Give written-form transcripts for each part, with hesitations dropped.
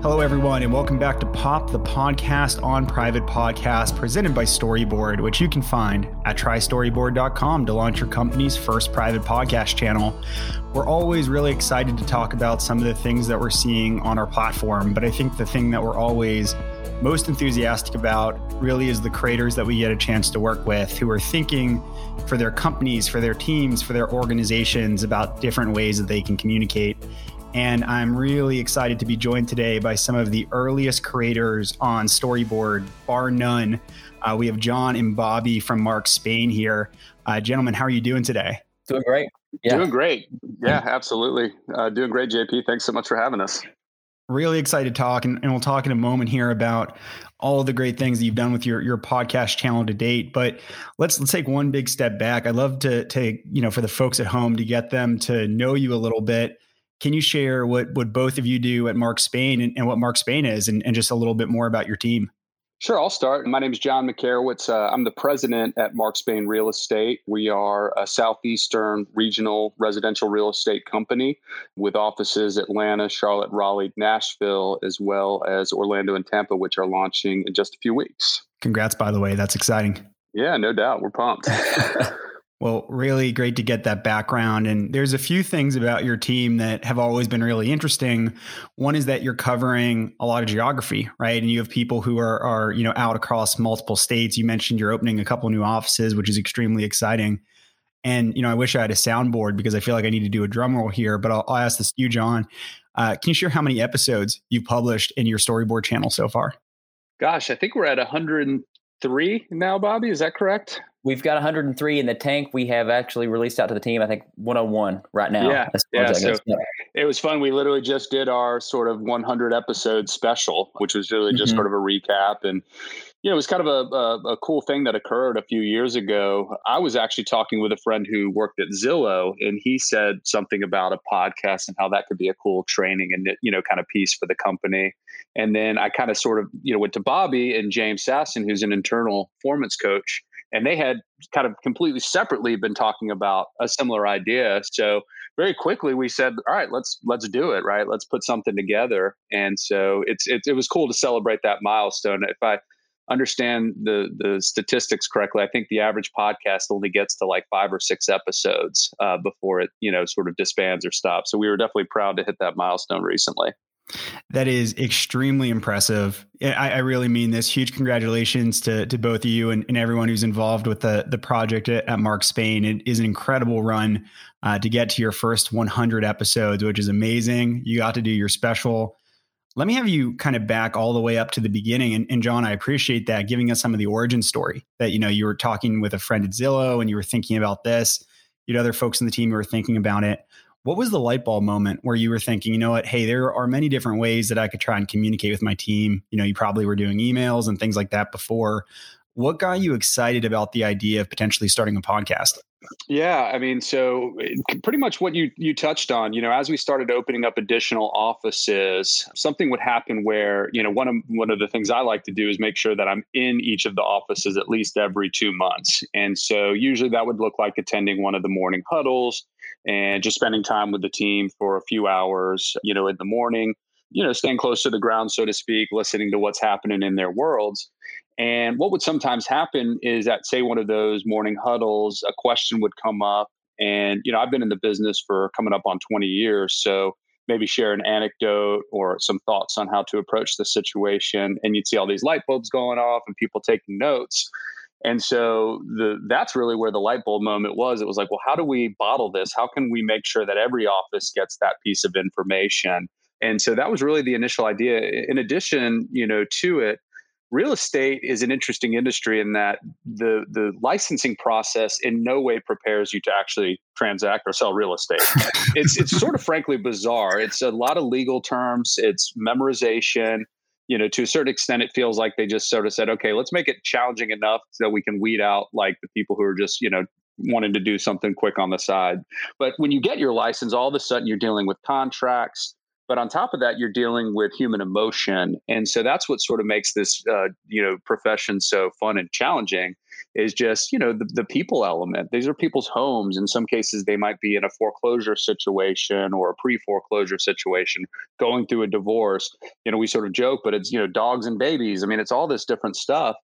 Hello, everyone, and welcome back to Pop, the podcast on private podcast presented by Storyboard, which you can find at trystoryboard.com to launch your company's first private podcast channel. We're always really excited to talk about some of the things that we're seeing on our platform, but I think the thing that we're always most enthusiastic about really is the creators that we get a chance to work with who are thinking for their companies, for their teams, for their organizations about different ways that they can communicate. And I'm really excited to be joined today by some of the earliest creators on Storyboard, bar none. We have John and Bobby from Mark Spain here. Gentlemen, how are you doing today? Doing great. Yeah. Doing great. Yeah, absolutely. Doing great, JP. Thanks so much for having us. Really excited to talk, and we'll talk in a moment here about all of the great things that you've done with your podcast channel to date. But let's take one big step back. I'd love to take, for the folks at home to get them to know you a little bit. Can you share what both of you do at Mark Spain and what Mark Spain is and just a little bit more about your team? Sure, I'll start. My name is John McKerrowitz. I'm the president at Mark Spain Real Estate. We are a southeastern regional residential real estate company with offices Atlanta, Charlotte, Raleigh, Nashville, as well as Orlando and Tampa, which are launching in just a few weeks. Congrats, by the way. That's exciting. Yeah, no doubt. We're pumped. Well, really great to get that background. And there's a few things about your team that have always been really interesting. One is that you're covering a lot of geography, right? And you have people who are out across multiple states. You mentioned you're opening a couple new offices, which is extremely exciting. And, I wish I had a soundboard because I feel like I need to do a drum roll here, but I'll ask this to you, John. Can you share how many episodes you've published in your Storyboard channel so far? Gosh, I think we're at 103 now, Bobby. Is that correct? We've got 103 in the tank. We have actually released out to the team, I think 101 right now. Yeah. So it was fun. We literally just did our sort of 100 episode special, which was really just sort of a recap. And, it was kind of a cool thing that occurred a few years ago. I was actually talking with a friend who worked at Zillow, and he said something about a podcast and how that could be a cool training and, kind of piece for the company. And then I kind of sort of, went to Bobby and James Sasson, who's an internal performance coach. And they had kind of completely separately been talking about a similar idea. So very quickly we said, all right, let's do it, right? Let's put something together. And so it was cool to celebrate that milestone. If I understand the statistics correctly, I think the average podcast only gets to like 5 or 6 episodes before it, sort of disbands or stops. So we were definitely proud to hit that milestone recently. That is extremely impressive. I really mean this. Huge congratulations to both of you and everyone who's involved with the project at Mark Spain. It is an incredible run to get to your first 100 episodes, which is amazing. You got to do your special. Let me have you kind of back all the way up to the beginning. And John, I appreciate that, giving us some of the origin story that, you were talking with a friend at Zillow and you were thinking about this. You had other folks on the team who were thinking about it. What was the light bulb moment where you were thinking, hey, there are many different ways that I could try and communicate with my team. You probably were doing emails and things like that before. What got you excited about the idea of potentially starting a podcast? Yeah, I mean, so pretty much what you touched on, as we started opening up additional offices, something would happen where, one of the things I like to do is make sure that I'm in each of the offices at least every 2 months. And so usually that would look like attending one of the morning huddles and just spending time with the team for a few hours, in the morning, staying close to the ground, so to speak, listening to what's happening in their worlds. And what would sometimes happen is that, say, one of those morning huddles, a question would come up. And, I've been in the business for coming up on 20 years. So maybe share an anecdote or some thoughts on how to approach the situation. And you'd see all these light bulbs going off and people taking notes. And so that's really where the light bulb moment was. It was like, well, how do we bottle this? How can we make sure that every office gets that piece of information? And so that was really the initial idea. In addition, to it, real estate is an interesting industry in that the licensing process in no way prepares you to actually transact or sell real estate. It's sort of frankly bizarre. It's a lot of legal terms. It's memorization. To a certain extent, it feels like they just sort of said, okay, let's make it challenging enough so that we can weed out like the people who are just, wanting to do something quick on the side. But when you get your license, all of a sudden you're dealing with contracts. But on top of that, you're dealing with human emotion. And so that's what sort of makes this, profession so fun and challenging is just, you know, the people element. These are people's homes. In some cases, they might be in a foreclosure situation or a pre-foreclosure situation, going through a divorce. You know, we sort of joke, but it's, you know, dogs and babies. I mean, it's all this different stuff.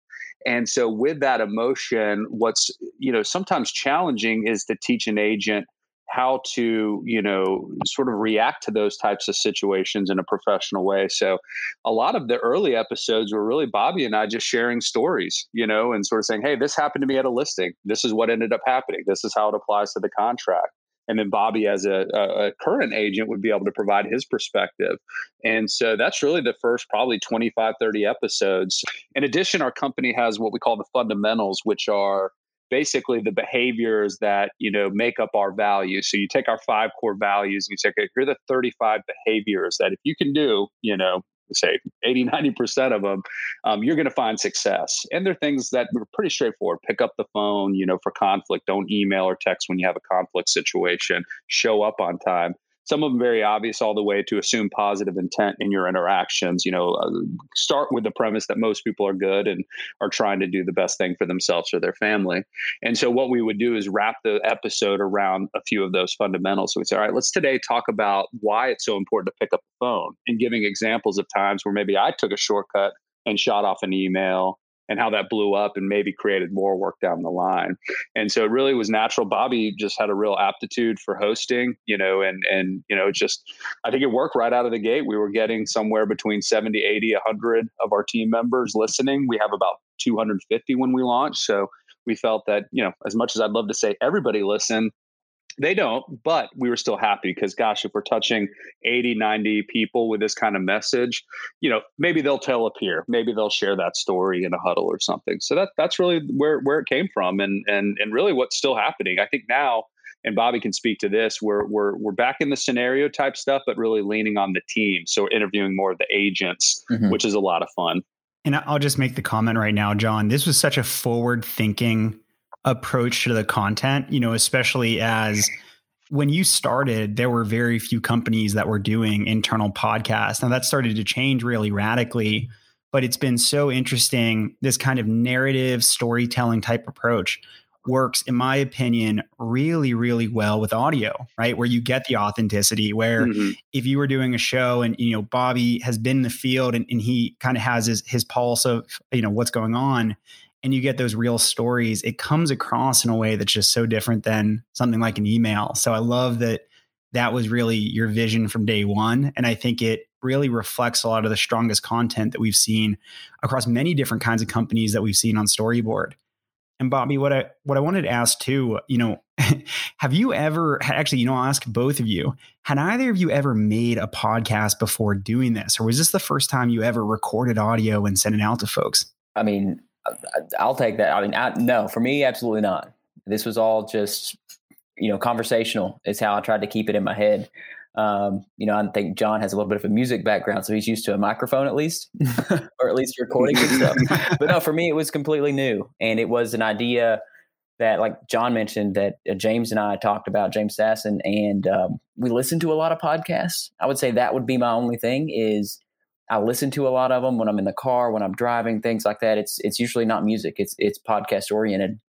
And so with that emotion, what's, you know, sometimes challenging is to teach an agent how to, you know, sort of react to those types of situations in a professional way. So a lot of the early episodes were really Bobby and I just sharing stories, you know, and sort of saying, hey, this happened to me at a listing. This is what ended up happening. This is how it applies to the contract. And then Bobby, as a current agent, would be able to provide his perspective. And so that's really the first probably 25, 30 episodes. In addition, our company has what we call the fundamentals, which are basically the behaviors that, you know, make up our values. So you take our 5 core values and you say, okay, here are the 35 behaviors that if you can do, you know, say 80, 90% of them, you're going to find success. And they're things that are pretty straightforward. Pick up the phone, you know, for conflict. Don't email or text when you have a conflict situation. Show up on time. Some of them very obvious, all the way to assume positive intent in your interactions. You know, start with the premise that most people are good and are trying to do the best thing for themselves or their family. And so what we would do is wrap the episode around a few of those fundamentals. So we say, all right, let's today talk about why it's so important to pick up the phone, and giving examples of times where maybe I took a shortcut and shot off an email, and how that blew up and maybe created more work down the line. And so it really was natural. Bobby just had a real aptitude for hosting, you know, and you know, just, I think it worked right out of the gate. We were getting somewhere between 70, 80, 100 of our team members listening. We have about 250 when we launched. So we felt that, you know, as much as I'd love to say everybody listen, they don't, but we were still happy because, gosh, if we're touching 80, 90 people with this kind of message, you know, maybe they'll tell a peer, maybe they'll share that story in a huddle or something. So that's really where it came from, and really what's still happening. I think now, and Bobby can speak to this, we're back in the scenario type stuff, but really leaning on the team. So we're interviewing more of the agents, which is a lot of fun. And I'll just make the comment right now, John, this was such a forward thinking approach to the content, you know, especially as when you started, there were very few companies that were doing internal podcasts. Now that started to change really radically, but it's been so interesting. This kind of narrative storytelling type approach works, in my opinion, really, really well with audio, right? Where you get the authenticity, where if you were doing a show and, you know, Bobby has been in the field and he kind of has his pulse of, you know, what's going on, and you get those real stories, it comes across in a way that's just so different than something like an email. So I love that that was really your vision from day one. And I think it really reflects a lot of the strongest content that we've seen across many different kinds of companies that we've seen on Storyboard. And Bobby, what I wanted to ask too, you know, have you ever, actually, you know, I'll ask both of you, had either of you ever made a podcast before doing this? Or was this the first time you ever recorded audio and sent it out to folks? I mean, I'll take that. I mean, no, for me, absolutely not. This was all just, you know, conversational is how I tried to keep it in my head. You know, I think John has a little bit of a music background, so he's used to a microphone at least, or at least recording and stuff. But no, for me, it was completely new. And it was an idea that, like John mentioned, that James and I talked about, James Sasson, and we listened to a lot of podcasts. I would say that would be my only thing is, I listen to a lot of them when I'm in the car, when I'm driving, things like that. It's usually not music. It's podcast oriented.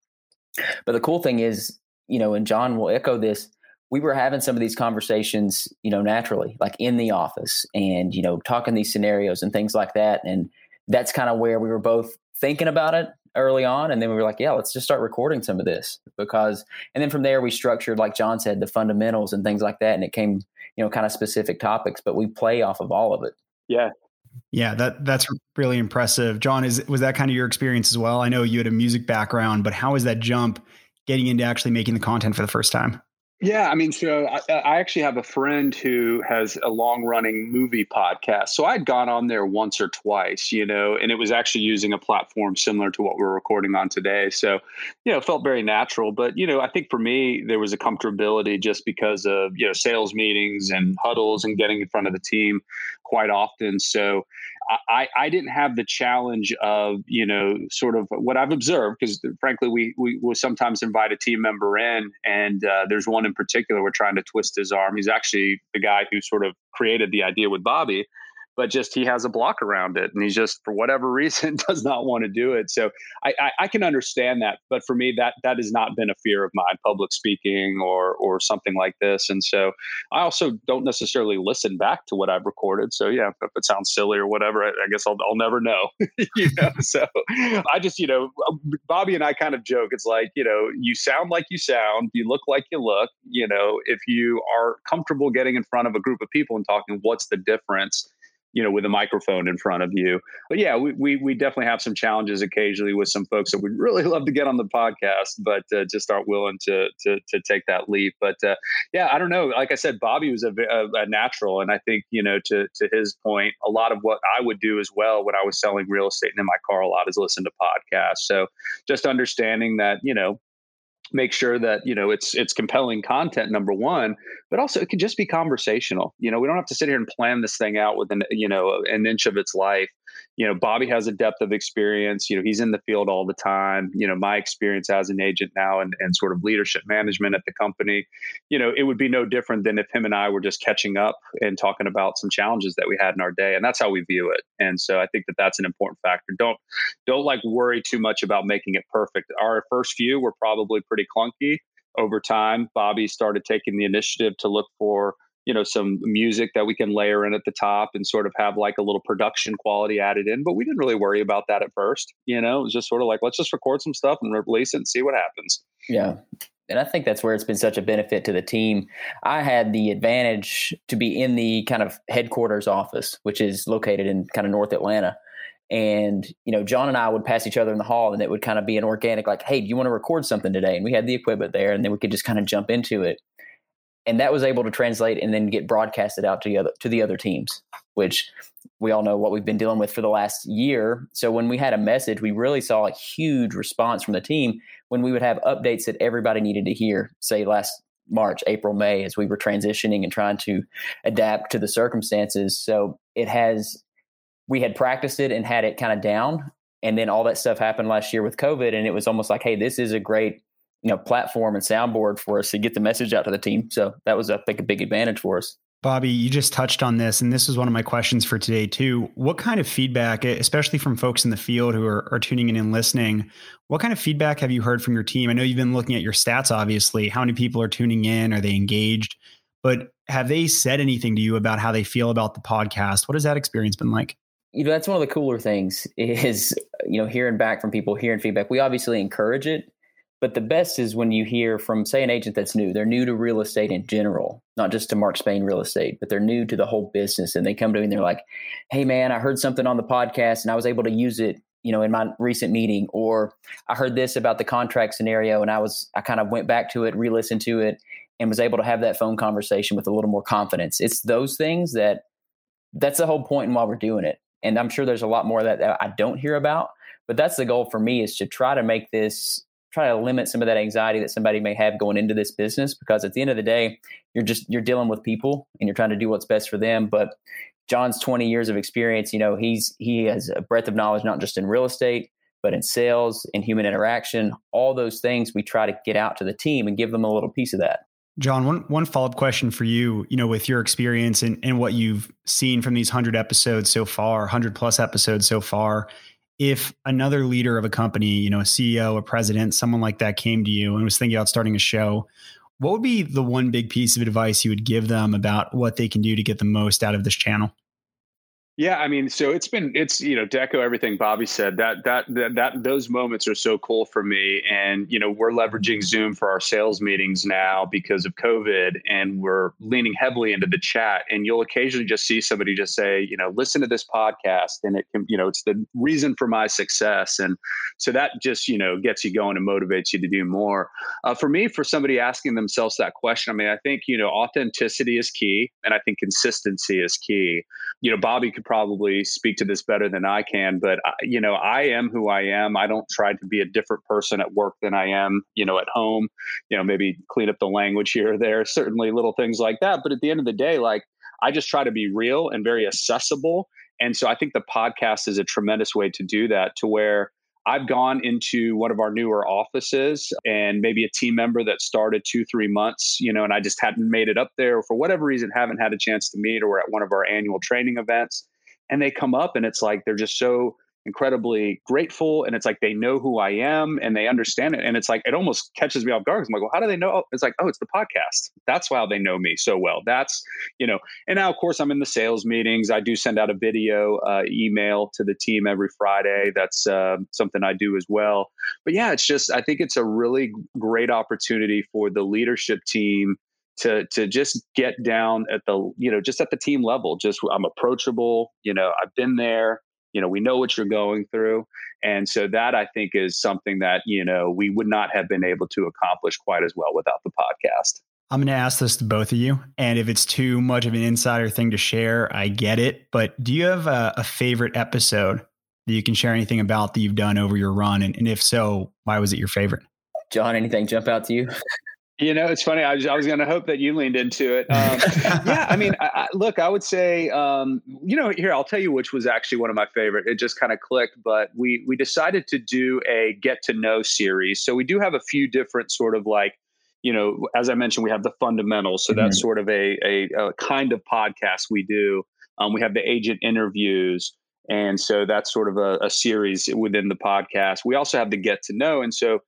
But the cool thing is, you know, and John will echo this, we were having some of these conversations, you know, naturally, like in the office and, you know, talking these scenarios and things like that. And that's kind of where we were both thinking about it early on. And then we were like, yeah, let's just start recording some of this because, and then from there we structured, like John said, the fundamentals and things like that. And it came, you know, kind of specific topics, but we play off of all of it. Yeah. Yeah, that's really impressive. John, was that kind of your experience as well? I know you had a music background, but how was that jump getting into actually making the content for the first time? Yeah, I mean, so I actually have a friend who has a long-running movie podcast. So I'd gone on there once or twice, you know, and it was actually using a platform similar to what we're recording on today. So, you know, it felt very natural. But, you know, I think for me, there was a comfortability just because of, you know, sales meetings and huddles and getting in front of the team quite often. So I didn't have the challenge of, you know, sort of what I've observed, because frankly, we will sometimes invite a team member in, and there's one in particular, we're trying to twist his arm. He's actually the guy who sort of created the idea with Bobby. but just he has a block around it and he's just, for whatever reason, does not want to do it. So I can understand that. But for me, that has not been a fear of mine, public speaking or something like this. And so I also don't necessarily listen back to what I've recorded. So yeah, if it sounds silly or whatever, I guess I'll never know. So I just, Bobby and I kind of joke. It's like, you sound like you sound, you look like you look, if you are comfortable getting in front of a group of people and talking, what's the difference, with a microphone in front of you. But yeah, we definitely have some challenges occasionally with some folks that we'd really love to get on the podcast, but just aren't willing to take that leap. But yeah, I don't know. Like I said, Bobby was a natural. And I think, to his point, a lot of what I would do as well when I was selling real estate and in my car a lot is listen to podcasts. So just understanding that, make sure that, it's compelling content, number one, but also it can just be conversational. We don't have to sit here and plan this thing out with an inch of its life. Bobby has a depth of experience, he's in the field all the time. My experience as an agent now and sort of leadership management at the company, it would be no different than if him and I were just catching up and talking about some challenges that we had in our day. And that's how we view it. And so I think that's an important factor. Don't worry too much about making it perfect. Our first few were probably pretty clunky. Over time, Bobby started taking the initiative to look for some music that we can layer in at the top and sort of have like a little production quality added in. But we didn't really worry about that at first. It was just sort of like, let's just record some stuff and release it and see what happens. Yeah. And I think that's where it's been such a benefit to the team. I had the advantage to be in the kind of headquarters office, which is located in kind of North Atlanta. And, John and I would pass each other in the hall and it would kind of be an organic, like, hey, do you want to record something today? And we had the equipment there and then we could just kind of jump into it. And that was able to translate and then get broadcasted out to the other teams, which we all know what we've been dealing with for the last year. So when we had a message, we really saw a huge response from the team when we would have updates that everybody needed to hear, say last March, April, May, as we were transitioning and trying to adapt to the circumstances. So we had practiced it and had it kind of down. And then all that stuff happened last year with COVID. And it was almost like, hey, this is a great platform and soundboard for us to get the message out to the team. So that was, I think, a big advantage for us. Bobby, you just touched on this, and this is one of my questions for today too. What kind of feedback, especially from folks in the field who are tuning in and listening, what kind of feedback have you heard from your team? I know you've been looking at your stats, obviously. How many people are tuning in? Are they engaged? But have they said anything to you about how they feel about the podcast? What has that experience been like? That's one of the cooler things is, hearing back from people, hearing feedback. We obviously encourage it. But the best is when you hear from, say, an agent that's new. They're new to real estate in general, not just to Mark Spain Real Estate, but they're new to the whole business. And they come to me and they're like, hey, man, I heard something on the podcast and I was able to use it, in my recent meeting. Or I heard this about the contract scenario and I kind of went back to it, re-listened to it, and was able to have that phone conversation with a little more confidence. It's those things that's the whole point in why we're doing it. And I'm sure there's a lot more that I don't hear about. But that's the goal for me, is to try to limit some of that anxiety that somebody may have going into this business, because at the end of the day, you're dealing with people and you're trying to do what's best for them. But John's 20 years of experience, he has a breadth of knowledge, not just in real estate, but in sales, in human interaction, all those things we try to get out to the team and give them a little piece of that. John, one follow-up question for you, with your experience and what you've seen from these 100 plus episodes so far. If another leader of a company, a CEO, a president, someone like that came to you and was thinking about starting a show, what would be the one big piece of advice you would give them about what they can do to get the most out of this channel? Yeah, I mean, so it's to echo everything Bobby said, that those moments are so cool for me. And, we're leveraging Zoom for our sales meetings now because of COVID, and we're leaning heavily into the chat. And you'll occasionally just see somebody just say, listen to this podcast, and it can, it's the reason for my success. And so that just, gets you going and motivates you to do more. For somebody asking themselves that question, I mean, I think, authenticity is key, and I think consistency is key. Bobby could probably speak to this better than I can, but I am who I am. I don't try to be a different person at work than I am, at home, maybe clean up the language here or there, certainly little things like that. But at the end of the day, I just try to be real and very accessible. And so I think the podcast is a tremendous way to do that, to where I've gone into one of our newer offices and maybe a team member that started 2-3 months, and I just hadn't made it up there for whatever reason, haven't had a chance to meet, or we're at one of our annual training events. And they come up and it's like, they're just so incredibly grateful. And it's like, they know who I am and they understand it. And it's like, it almost catches me off guard. I'm like, well, how do they know? It's like, oh, it's the podcast. That's why they know me so well. That's, you know, and now of course I'm in the sales meetings. I do send out a video email to the team every Friday. That's something I do as well. But yeah, it's just, I think it's a really great opportunity for the leadership team to just get down at the, you know, just at the team level, just I'm approachable, you know, I've been there. You know, we know what you're going through. And so that I think is something that, you know, we would not have been able to accomplish quite as well without the podcast. I'm going to ask this to both of you. And if it's too much of an insider thing to share, I get it. But do you have a favorite episode that you can share anything about that you've done over your run? And if so, why was it your favorite? John, anything jump out to you? You know, it's funny. I was going to hope that you leaned into it. Yeah, I mean, look, I would say, you know, here, I'll tell you which was actually one of my favorite. It just kind of clicked, but we decided to do a get to know series. So we do have a few different sort of like, you know, as I mentioned, we have the fundamentals. So that's sort of a kind of podcast we do. We have the agent interviews. And so that's sort of a series within the podcast. We also have the get to know. And so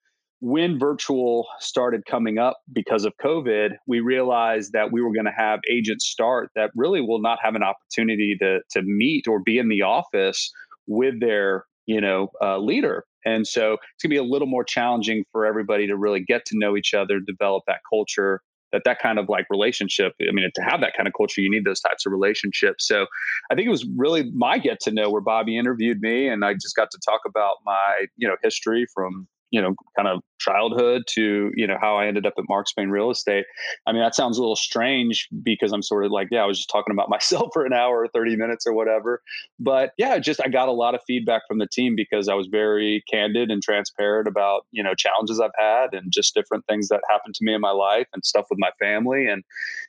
when virtual started coming up because of COVID, we realized that we were going to have agents start that really will not have an opportunity to meet or be in the office with their, you know, leader. And so it's going to be a little more challenging for everybody to really get to know each other, develop that culture, that kind of like relationship. I mean, to have that kind of culture, you need those types of relationships. So I think it was really my get to know where Bobby interviewed me and I just got to talk about my, you know, history from, you know, kind of childhood to, you know, how I ended up at Mark Spain Real Estate. I mean, that sounds a little strange because I'm sort of like, yeah, I was just talking about myself for an hour or 30 minutes or whatever. But yeah, just I got a lot of feedback from the team because I was very candid and transparent about, you know, challenges I've had and just different things that happened to me in my life and stuff with my family. And,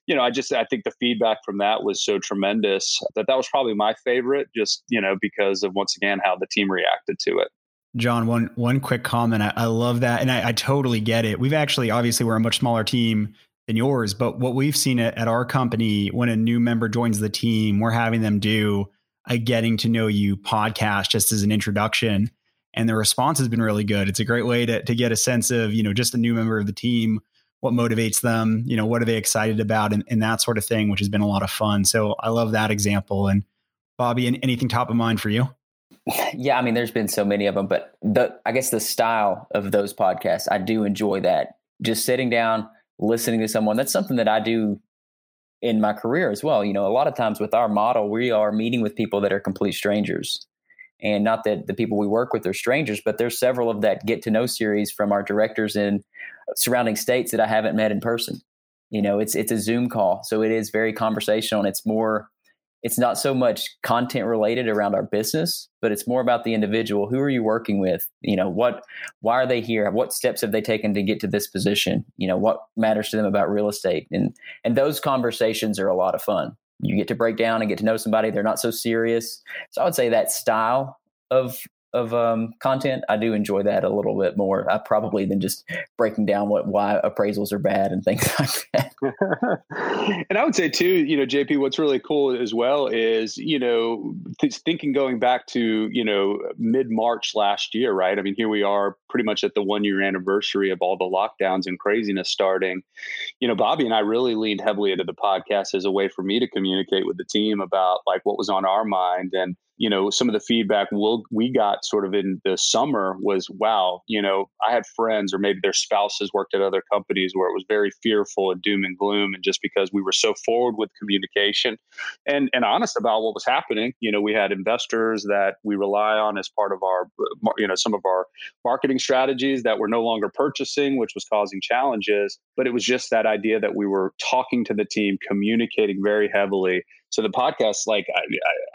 you know, I think the feedback from that was so tremendous that was probably my favorite, just, you know, because of once again, how the team reacted to it. John, one quick comment. I love that. And I totally get it. We've actually, obviously we're a much smaller team than yours, but what we've seen at our company, when a new member joins the team, we're having them do a getting to know you podcast just as an introduction. And the response has been really good. It's a great way to get a sense of, you know, just a new member of the team, what motivates them, you know, what are they excited about and that sort of thing, which has been a lot of fun. So I love that example. And Bobby, anything top of mind for you? Yeah, I mean, there's been so many of them, but I guess the style of those podcasts, I do enjoy that. Just sitting down, listening to someone, that's something that I do in my career as well. You know, a lot of times with our model, we are meeting with people that are complete strangers. And not that the people we work with are strangers, but there's several of that get to know series from our directors in surrounding states that I haven't met in person. You know, it's a Zoom call, so it is very conversational and it's not so much content related around our business, but it's more about the individual. Who are you working with? You know, why are they here? What steps have they taken to get to this position? You know, what matters to them about real estate? And those conversations are a lot of fun. You get to break down and get to know somebody. They're not so serious. So I would say that style of content, I do enjoy that a little bit more, probably than just breaking down why appraisals are bad and things like that. And I would say too, you know, JP, what's really cool as well is, you know, thinking going back to, you know, mid-March last year, right? I mean, here we are pretty much at the 1 year anniversary of all the lockdowns and craziness starting. You know, Bobby and I really leaned heavily into the podcast as a way for me to communicate with the team about like what was on our mind. And you know, some of the feedback we got sort of in the summer was, wow, you know, I had friends or maybe their spouses worked at other companies where it was very fearful and doom and gloom. And just because we were so forward with communication and honest about what was happening, you know, we had investors that we rely on as part of our, you know, some of our marketing strategies that were no longer purchasing, which was causing challenges. But it was just that idea that we were talking to the team, communicating very heavily. So the podcast, like,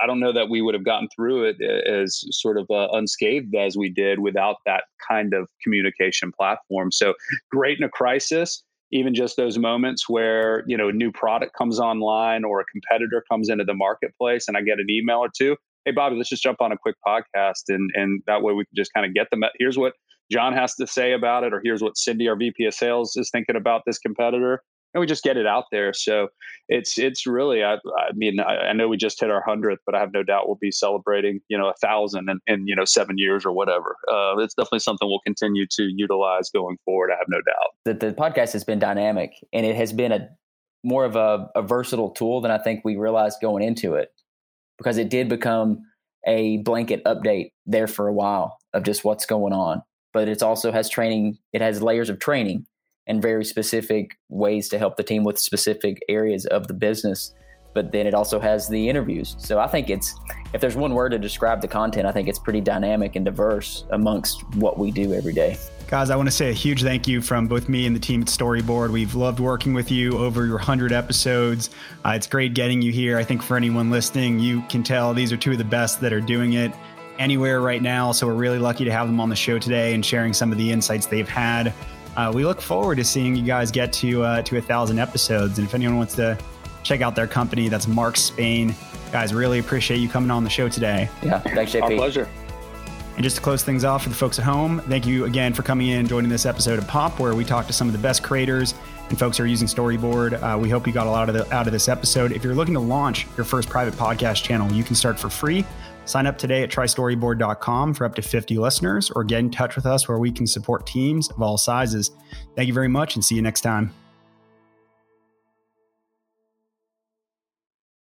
I don't know that we would have gotten through it as sort of unscathed as we did without that kind of communication platform. So great in a crisis, even just those moments where, you know, a new product comes online or a competitor comes into the marketplace and I get an email or two. Hey, Bobby, let's just jump on a quick podcast. And that way we can just kind of get them at, here's what John has to say about it, or here's what Cindy, our VP of sales, is thinking about this competitor. and we just get it out there. So it's really, I mean, I know we just hit our 100th, but I have no doubt we'll be celebrating, 1,000 in 7 years or whatever. It's definitely something we'll continue to utilize going forward. I have no doubt. The podcast has been dynamic, and it has been more of a versatile tool than I think we realized going into it, because it did become a blanket update there for a while of just what's going on. But it also has training. It has layers of training and very specific ways to help the team with specific areas of the business. But then it also has the interviews. So I think if there's one word to describe the content, I think it's pretty dynamic and diverse amongst what we do every day. Guys, I want to say a huge thank you from both me and the team at Storyboard. We've loved working with you over your 100 episodes. It's great getting you here. I think for anyone listening, you can tell these are two of the best that are doing it anywhere right now. So we're really lucky to have them on the show today and sharing some of the insights they've had. We look forward to seeing you guys get to 1,000 episodes. And if anyone wants to check out their company, that's Mark Spain. Guys, really appreciate you coming on the show today. Yeah, thanks, JP. Our pleasure. And just to close things off for the folks at home, thank you again for coming in and joining this episode of Pop, where we talk to some of the best creators and folks who are using Storyboard. We hope you got a lot out of this episode. If you're looking to launch your first private podcast channel, you can start for free. Sign up today at trystoryboard.com for up to 50 listeners, or get in touch with us where we can support teams of all sizes. Thank you very much, and see you next time.